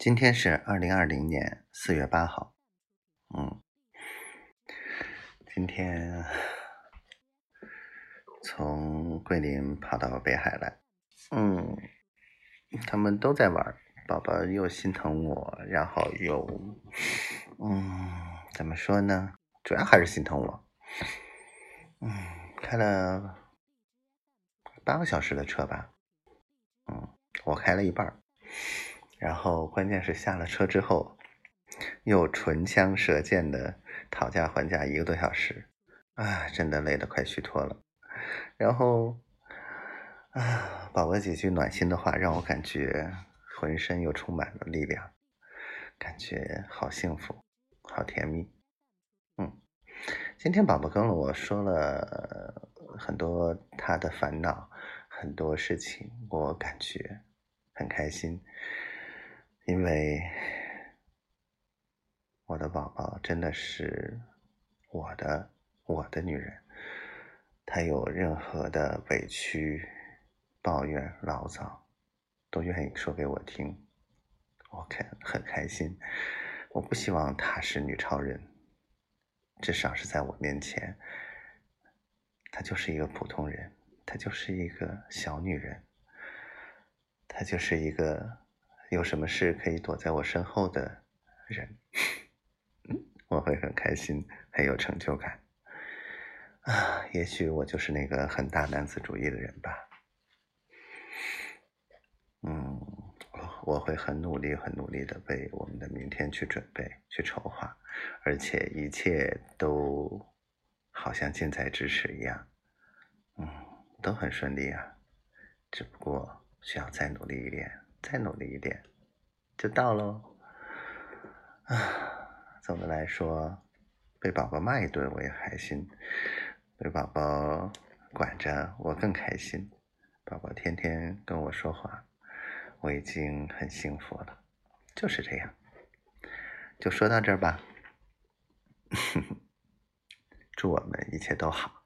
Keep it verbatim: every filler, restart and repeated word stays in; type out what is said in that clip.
今天是二零二零年四月八号，嗯，今天从桂林跑到北海来，嗯，他们都在玩，宝宝又心疼我，然后又，嗯，怎么说呢？主要还是心疼我，嗯，开了八个小时的车吧，嗯，我开了一半。然后关键是下了车之后又唇枪舌剑的讨价还价一个多小时啊，真的累得快虚脱了。然后啊，宝宝几句暖心的话让我感觉浑身又充满了力量，感觉好幸福好甜蜜。嗯，今天宝宝跟我说了很多他的烦恼，很多事情，我感觉很开心，因为我的宝宝真的是我的我的女人，她有任何的委屈、抱怨、牢骚，都愿意说给我听，我很开心。我不希望她是女超人，至少是在我面前，她就是一个普通人，她就是一个小女人，她就是一个有什么事可以躲在我身后的人，我会很开心，很有成就感啊！也许我就是那个很大男子主义的人吧。嗯，我会很努力、很努力的为我们的明天去准备、去筹划，而且一切都好像近在咫尺一样，嗯，都很顺利啊，只不过需要再努力一点。再努力一点就到喽啊！总的来说，被宝宝骂一顿我也开心，被宝宝管着我更开心，宝宝天天跟我说话，我已经很幸福了，就是这样，就说到这儿吧。祝我们一切都好。